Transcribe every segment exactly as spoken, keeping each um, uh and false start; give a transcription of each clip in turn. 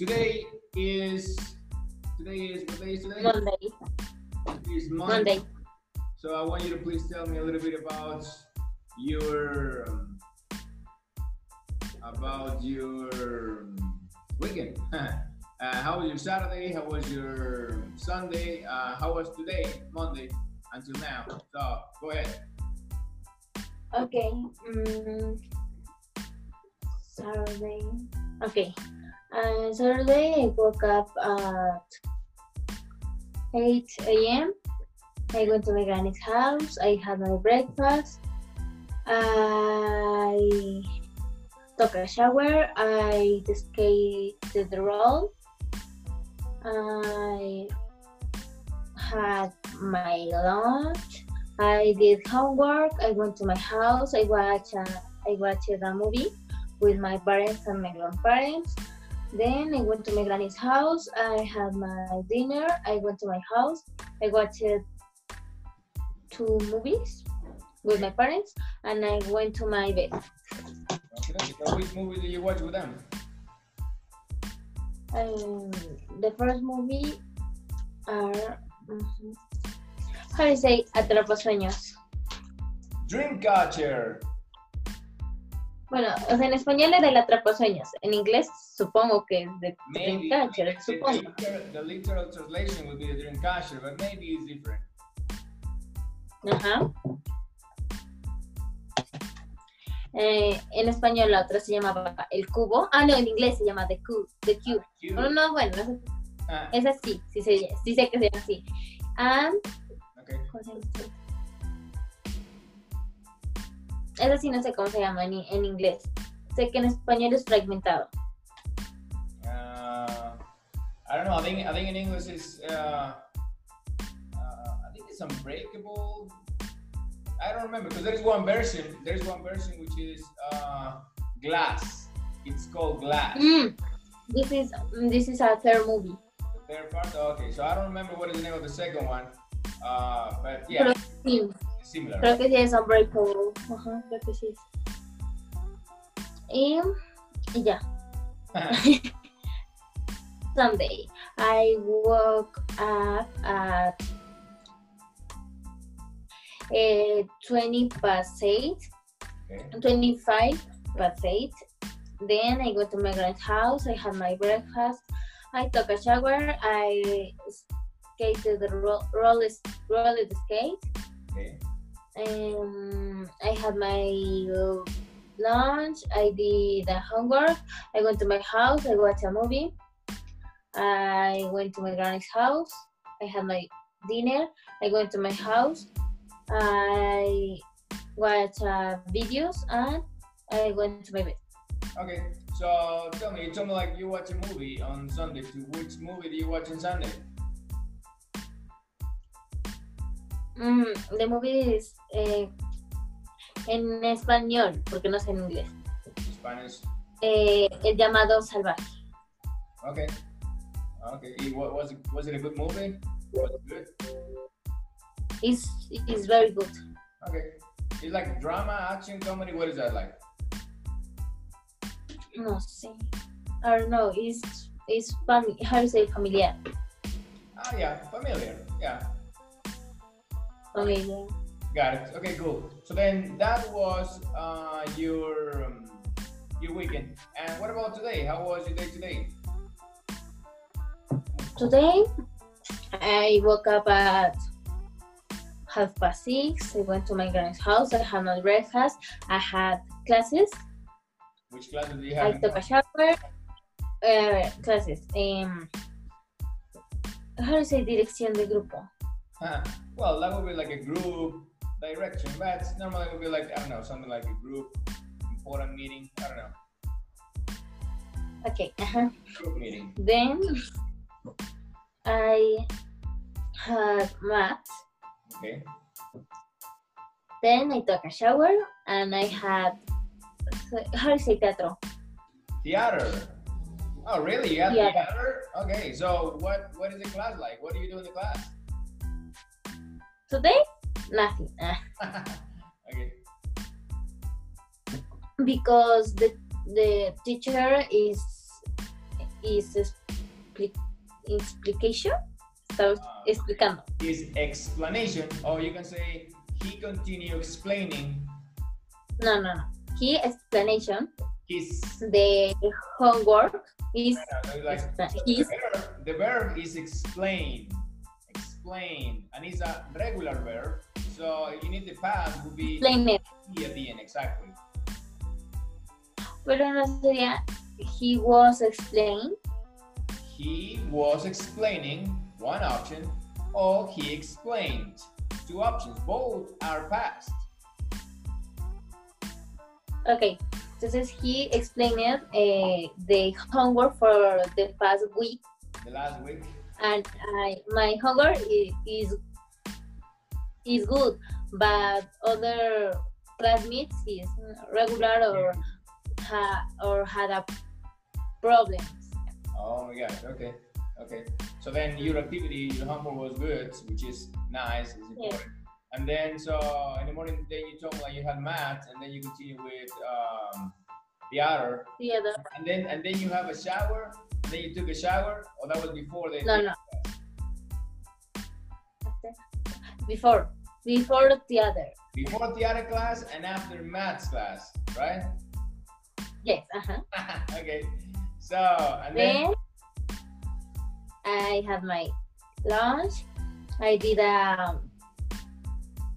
Today is today is what day is today? Monday. Today is Monday. Monday. So I want you to please tell me a little bit about your um, about your weekend. Uh, how was your Saturday? How was your Sunday? Uh, how was today, Monday, until now? So, go ahead. Okay. Um, Saturday. Okay. Uh, Saturday, I woke up at eight a m I went to my granny's house. I had my breakfast. I took a shower. I skated the roll. I had my lunch. I did homework. I went to my house. I watched a, I watched a movie with my parents and my grandparents. Then I went to my granny's house. I had my dinner. I went to my house. I watched two movies with my parents, and I went to my bed. Okay, so which movie did you watch with them? Um, the first movie are mm-hmm. how do you say Atrapasueños? Dreamcatcher. Bueno, o sea, en español es del Atrapasueños. En inglés supongo que es de Dreamcatcher. Supongo. The literal translation would be the Dreamcatcher, but maybe it's different. Ajá. Eh, en español la otra se llamaba El Cubo. Ah, no, en inglés se llama The Cube. The Cube. The Cube. No, no, bueno, no sé. Ah. Es así, sí, sí, sí sé que se llama así. And... Okay. Es así, no sé cómo se llama en, en inglés. Sé que en español es fragmentado. Uh, I don't know, I think, I think in English is... Uh, uh, I think it's Unbreakable. I don't remember, because there is one version, there is one version which is uh, Glass. It's called Glass. Mm. This is this is a third movie. The third part? Okay, so I don't remember what is the name of the second one, uh, but yeah, it's similar. Creo que sí es Unbreakable. Ajá, creo que sí es. Y, y ya. Sunday, I woke up at Uh, twenty past eight, okay. twenty-five past eight. Then I go to my grand's house. I had my breakfast. I took a shower. I skated the roll, roll, roll the skate. Okay. Um, I had my lunch. I did the homework. I went to my house. I watched a movie. I went to my grand's house. I had my dinner. I went to my house. I watch uh, videos and I went to my bed. Okay, so tell me, you told me like you watch a movie on Sunday. Which movie do you watch on Sunday? Mm, the movie is eh, en español, porque no sé en inglés. Spanish. Eh, es llamado Salvaje. Okay. Okay. It, was, it, was it a good movie? Was it good? It's it's very good. Okay, it's like drama, action, comedy. What is that like? No sé. I don't know. It's it's family. How do you say familiar? Ah yeah, familiar. Yeah. Familiar. Got it. Okay, cool. So then that was uh, your um, your weekend. And what about today? How was your day today? Today, I woke up at half past six. I went to my grandma's house. I had my breakfast. I had classes. Which classes do you have? I took a shower. Uh, classes. Um, how do you say dirección de grupo? Huh. Well, that would be like a group direction, but normally it would be like, I don't know, something like a group, important meeting, I don't know. Okay. Uh-huh. Group meeting. Then I had math. Okay. Then I took a shower and I had, how do you say teatro? Theater. Oh, really? You had theater. theater? Okay, so what, what is the class like? What do you do in the class? Today? Nothing. Okay. Because the the teacher is is expli- explication. So, uh, explicando. Is explanation, or you can say he continue explaining. No, no, no. He explanation. His. The homework is. No, no, like, his. The, verb, the verb is explain. Explain, and it's a regular verb, so you need the past would be explain it. At the end, exactly. Pero no sería he was explaining. He was explaining, one option, or he explained, two options. Both are past. Okay, entonces he explained eh, the homework for the past week. The last week. And I, my homework is, is is good, but other classmates is regular or ha, or had a problem. Oh my gosh! Okay, okay. So then your activity, your homework was good, which is nice, is important. Yeah. And then so in the morning, then you told me like you had math, and then you continue with um, the other. The other. And then and then you have a shower. Then you took a shower, or that was before the no no class? before before the other before the other class and after maths class, right? Yes. Uh-huh. Okay, so and then, then I had my lunch. I did a,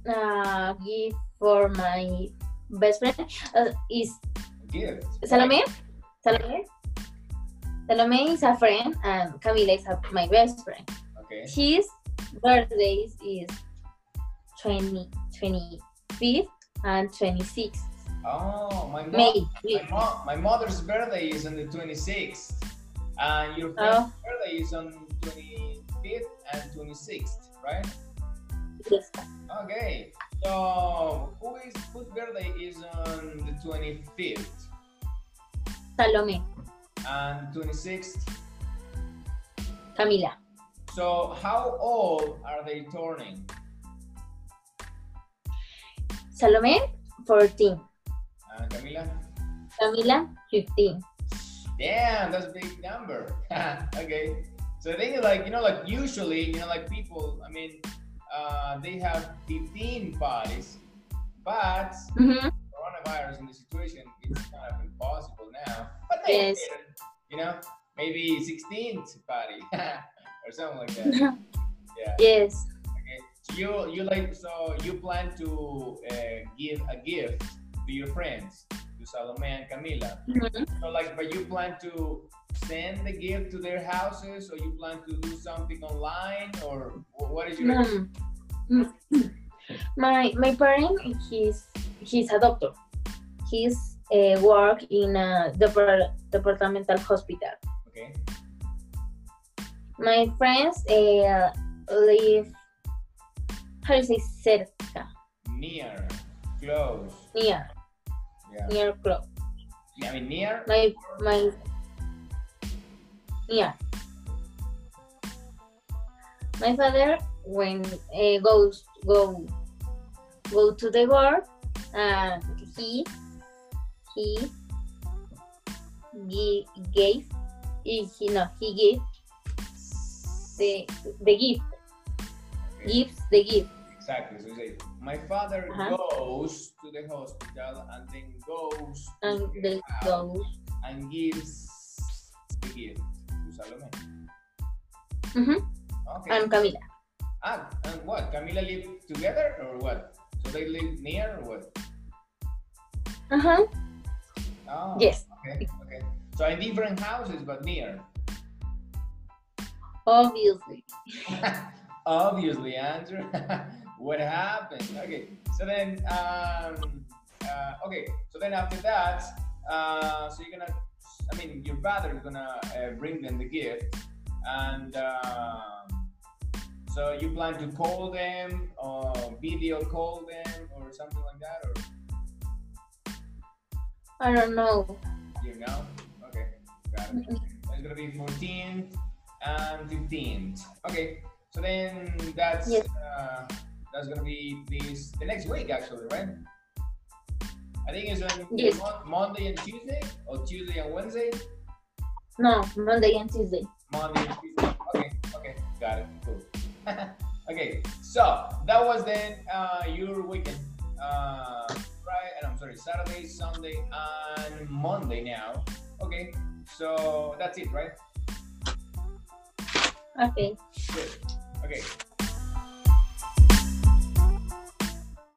a gift for my best friend. Uh, is gift Salome Salome Salome is a friend, and Camila is a, my best friend. Okay. His birthday is twenty, twenty-fifth and twenty-sixth. Oh, my, mom, my, mom, my mother's birthday is on the twenty-sixth. And your friend's oh. birthday is on twenty-fifth and twenty-sixth, right? Yes. Okay. So, who is, whose birthday is on the twenty-fifth? Salome. And twenty-sixth? Camila. So how old are they turning? Salome, fourteen. And Camila? Camila, fifteen. Damn, that's a big number. Okay. So the thing is like, you know, like usually, you know, like people, I mean, uh, they have fifteen parties, but mm-hmm. coronavirus in the situation, it's kind of impossible now. But they yes. did, you know, maybe sixteenth party or something like that. Yeah. Yes. Okay. So you you like so you plan to uh, give a gift to your friends, to Salome and Camila. Mm-hmm. So like, but you plan to send the gift to their houses, or you plan to do something online, or what is your? Mm-hmm. My my parent, he's he's a doctor. He's uh, work in a departmental hospital. Okay. My friends uh, live how do you say cerca? Near, close. Near. Yeah. Near, close. Yeah, I mean near. My my near. My father when uh, goes go go to the work, and he he gi- gave he, he no he gave the the gift okay. gives the gift exactly. So say, my father uh-huh. goes to the hospital and then goes and then goes and gives the gift to Salome. Mm-hmm. Okay. And Camila. Ah, and what? Camila live together or what? So they live near or what? Uh-huh. Oh, yes. Okay, okay. So in different houses, but near. Obviously. Obviously, Andrew. What happened? Okay. So then, um, uh, okay. So then after that, uh, so you're gonna, I mean, your father is gonna uh, bring them the gift, and. Uh, So you plan to call them, or video call them, or something like that, or? I don't know. You know? Okay, got it. It's gonna be fourteenth and fifteenth. Okay, so then that's yes. uh, that's gonna be this the next week actually, right? I think it's on yes. Monday and Tuesday, or Tuesday and Wednesday. No, Monday and Tuesday. Monday and Tuesday. Okay, okay, got it. Cool. Okay, so that was then uh, your weekend. Uh, Friday, and I'm sorry, Saturday, Sunday, and Monday now. Okay, so that's it, right? Okay. Good. Okay.